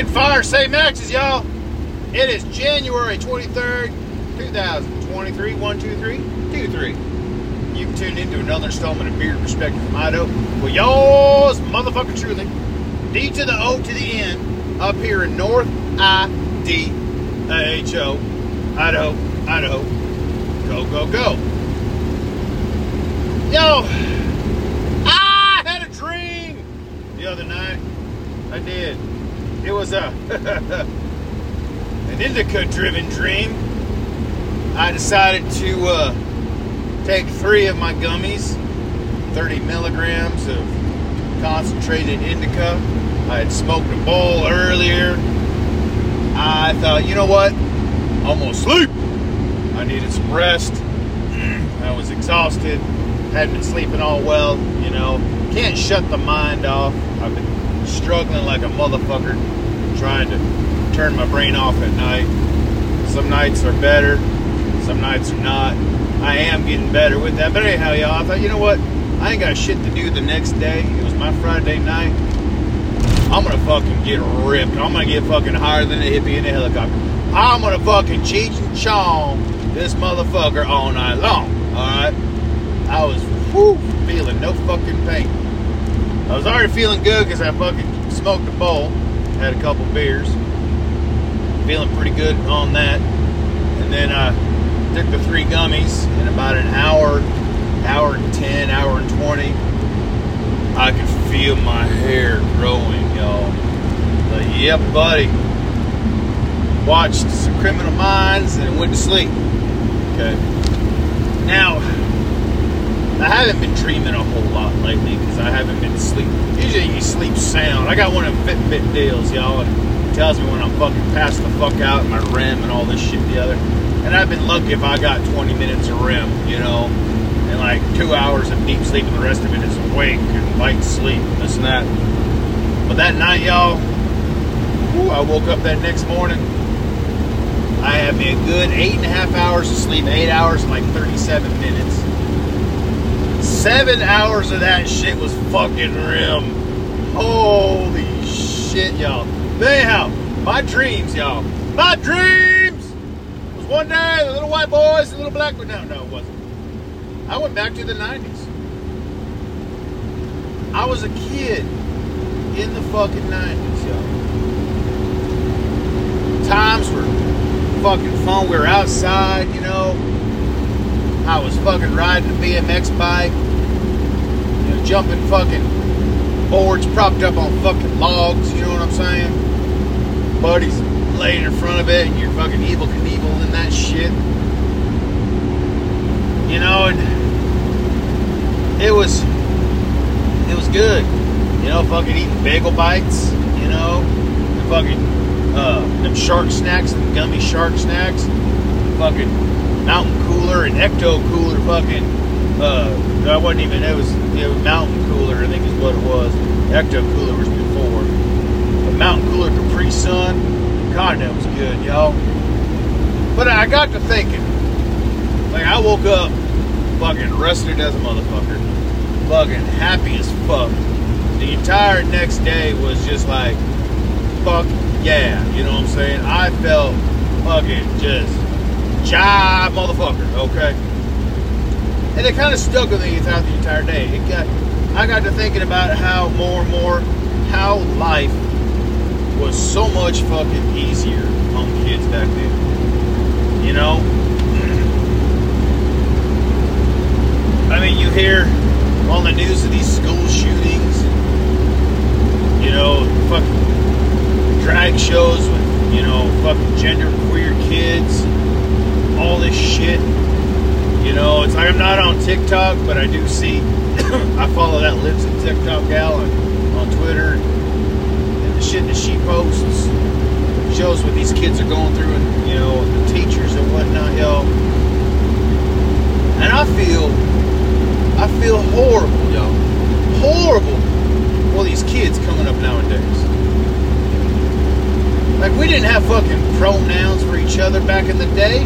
Getting fire, save maxes, y'all. It is January 23rd, 2023. 1, 2, 3, 2, 3. You can tune into another installment of Beard Perspective from Idaho. Well, y'all's motherfucking truly. D to the O to the N up here in North I-D-A-H-O, Idaho, Idaho. Go, go, go. Yo, I had a dream the other night. I did. It was an indica-driven dream. I decided to take 3 of my gummies, 30 milligrams of concentrated indica. I had smoked a bowl earlier. I thought, you know what? I'm gonna sleep. I needed some rest. I was exhausted. Hadn't been sleeping all well, you know. Can't shut the mind off. I've been struggling like a motherfucker, trying to turn my brain off at night. Some nights are better, some nights are not. I am getting better with that. But anyhow, y'all, I thought, you know what? I ain't got shit to do the next day. It was my Friday night. I'm gonna fucking get ripped. I'm gonna get fucking higher than a hippie in a helicopter. I'm gonna fucking cheat and chong this motherfucker all night long. Alright? I was feeling no fucking pain. I was already feeling good because I fucking smoked a bowl. Had a couple beers. Feeling pretty good on that. And then I took the 3 gummies in about an hour, hour and 10, hour and 20. I could feel my hair growing, y'all. But yep, buddy. Watched some Criminal Minds and went to sleep. Okay. Now, I haven't been dreaming a whole lot lately because I haven't been sleeping. Usually you sleep sound. I got one of them Fitbit deals, y'all. It tells me when I'm fucking passed the fuck out, my REM and all this shit the other. And I've been lucky if I got 20 minutes of REM, you know, and like 2 hours of deep sleep, and the rest of it is awake and light sleep, and this and that. But that night, y'all, I woke up that next morning. I had me a good 8.5 hours of sleep, 8 hours and like 37 minutes. 7 hours of that shit was fucking REM. Holy shit, y'all. Anyhow, my dreams, y'all. My dreams! One day, the little white boys, the little black boys. No, it wasn't. I went back to the 90s. I was a kid in the fucking 90s, y'all. Times were fucking fun. We were outside, you know. I was fucking riding a BMX bike. You know, jumping fucking boards propped up on fucking logs, you know what I'm saying? Buddies laying in front of it, and you're fucking Evel Knievel and that shit, you know. And it was good, you know. Fucking eating bagel bites, you know, and fucking them shark snacks, them gummy shark snacks, fucking Mountain Cooler and Ecto Cooler, fucking it was Mountain Cooler, I think is what it was. Ecto Cooler was before, but Mountain Cooler Capri Sun. God, that was good, y'all. But I got to thinking. Like, I woke up fucking rested as a motherfucker. Fucking happy as fuck. The entire next day was just like, fuck yeah. You know what I'm saying? I felt fucking just jive motherfucker, okay? And it kind of stuck with me throughout the entire day. I got to thinking about how more and more, how life was so much fucking easier on kids back then, you know? I mean, you hear on the news of these school shootings, you know, fucking drag shows with, you know, fucking genderqueer kids, all this shit, you know? It's like, I'm not on TikTok, but I do see, I follow that Lips and TikTok gal on Twitter, shit that she posts shows what these kids are going through, and you know, the teachers and whatnot, y'all. And I feel horrible, y'all. Horrible for these kids coming up nowadays. Like, we didn't have fucking pronouns for each other back in the day.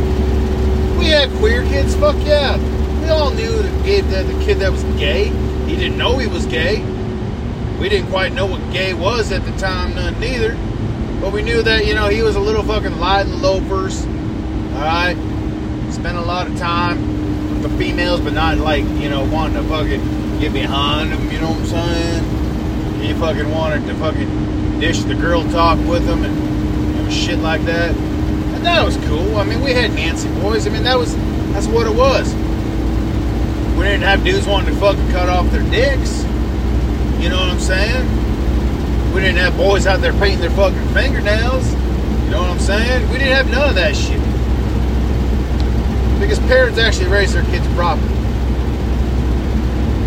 We had queer kids, fuck yeah. We all knew that the kid that was gay, he didn't know he was gay. We didn't quite know what gay was at the time, none neither. But we knew that, you know, he was a little fucking light and low first. Alright? Spent a lot of time with the females, but not like, you know, wanting to fucking get behind them, you know what I'm saying? He fucking wanted to fucking dish the girl talk with them and, shit like that. And that was cool. I mean, we had Nancy boys. I mean, that's what it was. We didn't have dudes wanting to fucking cut off their dicks. You know what I'm saying? We didn't have boys out there painting their fucking fingernails. You know what I'm saying? We didn't have none of that shit. Because parents actually raised their kids properly.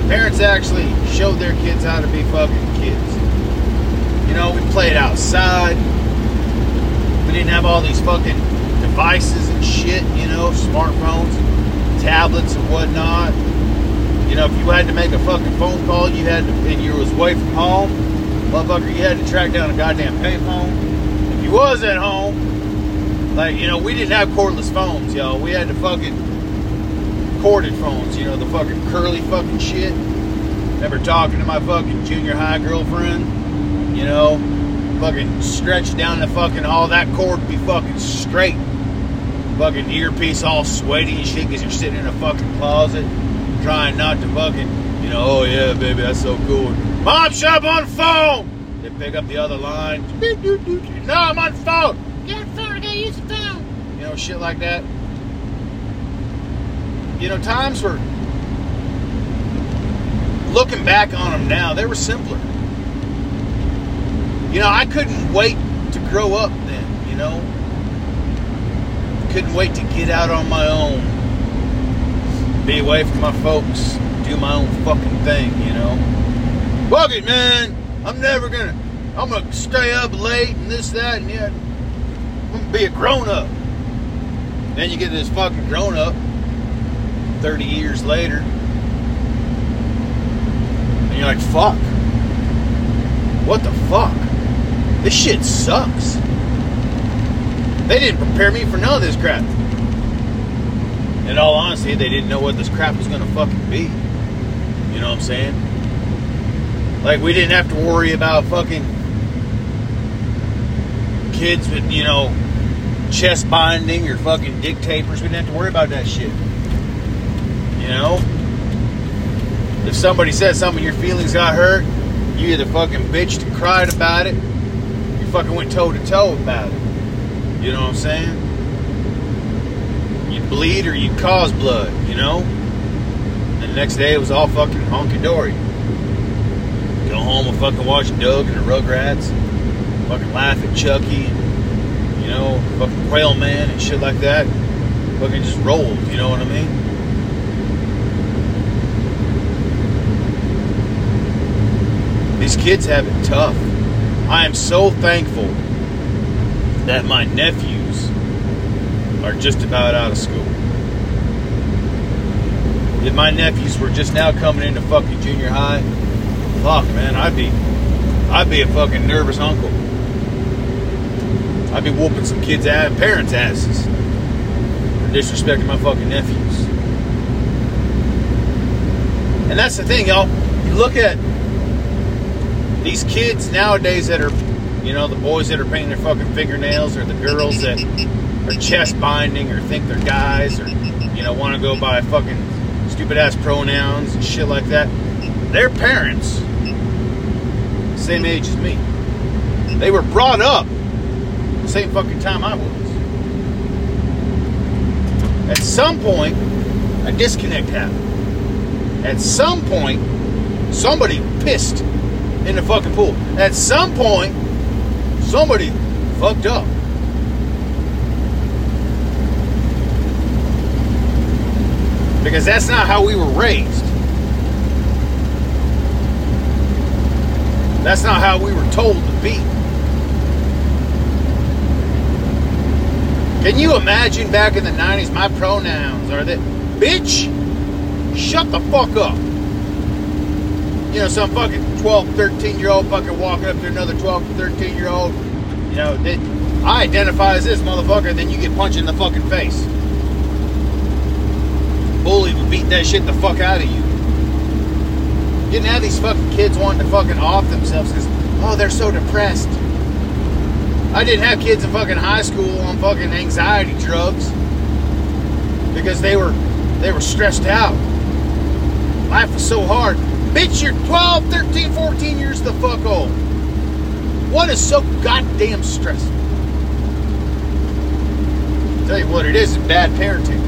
Parents actually showed their kids how to be fucking kids. You know, we played outside. We didn't have all these fucking devices and shit, you know, smartphones and tablets and whatnot. You know, if you had to make a fucking phone call, you had to, and you was away from home, motherfucker, you had to track down a goddamn pay phone. If you was at home, like, you know, we didn't have cordless phones, y'all. We had the fucking corded phones, you know, the fucking curly fucking shit. Remember talking to my fucking junior high girlfriend, you know, fucking stretched down the fucking hall. That cord would be fucking straight. Fucking earpiece all sweaty and shit because you're sitting in a fucking closet. Trying not to fucking, you know, oh yeah, baby, that's so cool. Mom, shut up on the phone! They pick up the other line. No, I'm on the phone! Get on the phone, I gotta use the phone! You know, shit like that. You know, times were, looking back on them now, they were simpler. You know, I couldn't wait to grow up then, you know? Couldn't wait to get out on my own. Be away from my folks, do my own fucking thing, you know. Fuck it, man. I'm gonna stay up late and this, that, and yeah. I'm gonna be a grown-up. Then you get this fucking grown-up 30 years later. And you're like, fuck. What the fuck? This shit sucks. They didn't prepare me for none of this crap. In all honesty, they didn't know what this crap was going to fucking be. You know what I'm saying? Like, we didn't have to worry about fucking kids with, you know, chest binding or fucking dick tapers. We didn't have to worry about that shit. You know? If somebody said something, your feelings got hurt, you either fucking bitched and cried about it, you fucking went toe-to-toe about it. You know what I'm saying? You'd bleed or you'd cause blood, you know? And the next day it was all fucking honky-dory. Go home and fucking watch Doug and the Rugrats. And fucking laugh at Chucky. And, you know, fucking Quail Man and shit like that. Fucking just rolled, you know what I mean? These kids have it tough. I am so thankful that my nephew are just about out of school. If my nephews were just now coming into fucking junior high, fuck man, I'd be a fucking nervous uncle. I'd be whooping some kids' parents' asses for disrespecting my fucking nephews. And that's the thing, y'all. You look at these kids nowadays that are, you know, the boys that are painting their fucking fingernails or the girls that or chest binding, or think they're guys, or, you know, want to go by fucking stupid-ass pronouns and shit like that. Their parents, same age as me, they were brought up the same fucking time I was. At some point, a disconnect happened. At some point, somebody pissed in the fucking pool. At some point, somebody fucked up. Because that's not how we were raised. That's not how we were told to be. Can you imagine back in the 90s, my pronouns are that, bitch, shut the fuck up. You know, some fucking 12, 13-year-old fucking walking up to another 12, 13-year-old. You know, that I identify as this motherfucker, then you get punched in the fucking face. Bully would beat that shit the fuck out of you. You didn't have these fucking kids wanting to fucking off themselves because, oh, they're so depressed. I didn't have kids in fucking high school on fucking anxiety drugs because they were stressed out. Life was so hard. Bitch, you're 12, 13, 14 years the fuck old. What is so goddamn stressful? I'll tell you what it is bad parenting.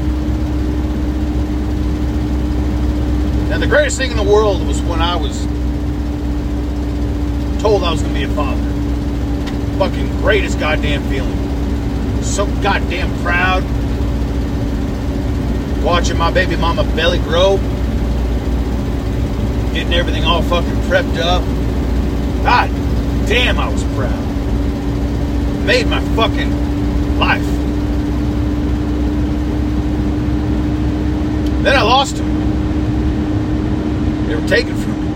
Now, the greatest thing in the world was when I was told I was going to be a father. Fucking greatest goddamn feeling. So goddamn proud. Watching my baby mama belly grow. Getting everything all fucking prepped up. God damn, I was proud. Made my fucking life. Then I lost him. They were taken from me.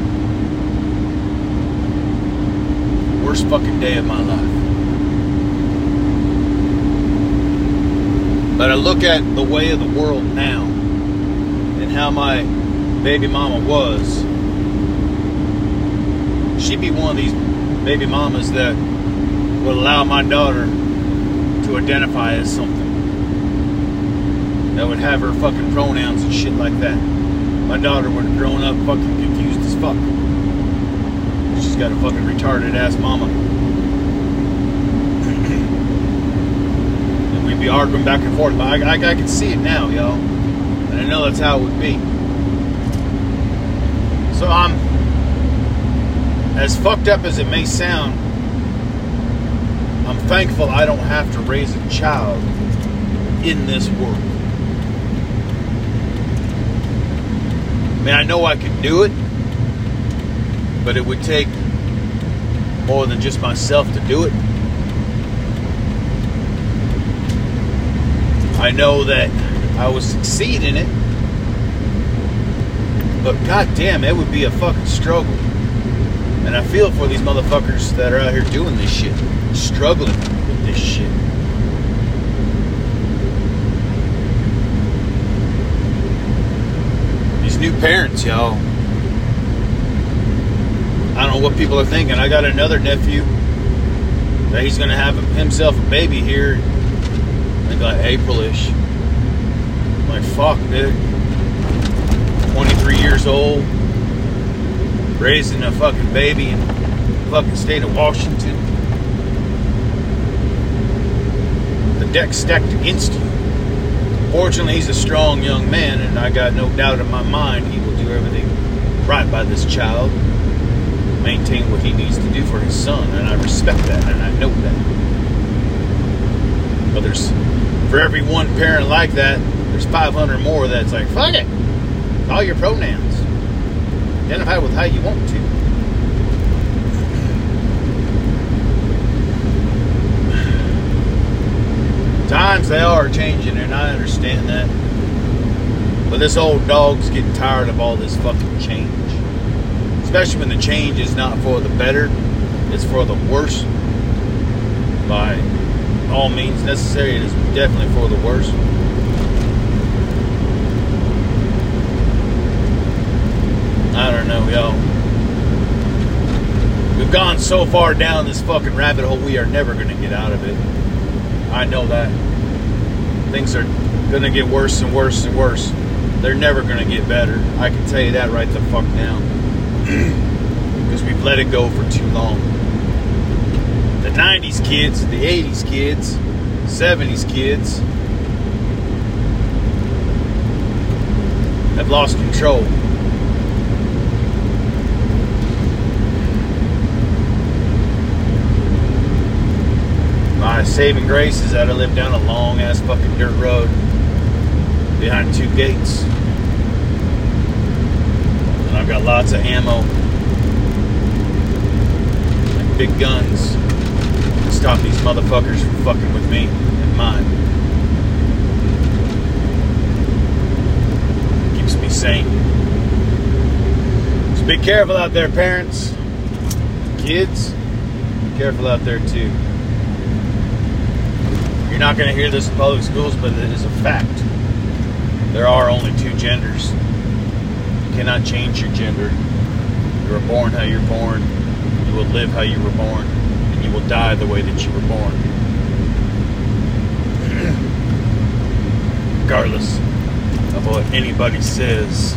Worst fucking day of my life. But I look at the way of the world now and how my baby mama was. She'd be one of these baby mamas that would allow my daughter to identify as something. That would have her fucking pronouns and shit like that. My daughter would have grown up fucking confused as fuck. She's got a fucking retarded ass mama. And we'd be arguing back and forth. But I can see it now, y'all. And I know that's how it would be. So I'm... as fucked up as it may sound, I'm thankful I don't have to raise a child in this world. I mean, I know I could do it, but it would take more than just myself to do it. I know that I would succeed in it, but goddamn, it would be a fucking struggle. And I feel for these motherfuckers that are out here doing this shit. Struggling with this shit. These new parents, y'all. I don't know what people are thinking. I got another nephew that he's going to have himself a baby here. I got April-ish. I'm like, fuck, dude. 23 years old. Raising a fucking baby in the fucking state of Washington. The deck's stacked against you. Fortunately, he's a strong young man, and I got no doubt in my mind he will do everything right by this child. Maintain what he needs to do for his son, and I respect that, and I know that. But there's, for every one parent like that, there's 500 more that's like, fuck it, all your pronouns. Identify with how you want to. Times they are changing, and I understand that. But this old dog's getting tired of all this fucking change. Especially when the change is not for the better, it's for the worse. By all means necessary, it is definitely for the worse. I don't know, y'all. We've gone so far down this fucking rabbit hole, we are never going to get out of it. I know that. Things are going to get worse and worse and worse. They're never going to get better. I can tell you that right the fuck now. Because we've let it go for too long. The 90s kids, the 80s kids, 70s kids have lost control. My saving grace is that I live down a long ass fucking dirt road behind two gates. And I've got lots of ammo. Like big guns. To stop these motherfuckers from fucking with me and mine. It keeps me sane. So be careful out there, parents. Kids, be careful out there too. You're not going to hear this in public schools, but it is a fact. There are only two genders. You cannot change your gender. You were born how you're born. You will live how you were born. And you will don't die the way that you were born. Regardless of what anybody says,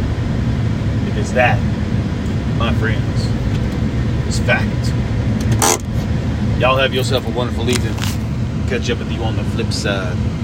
it is that, my friends, is fact. Y'all have yourself a wonderful evening. Catch up with you on the flip side.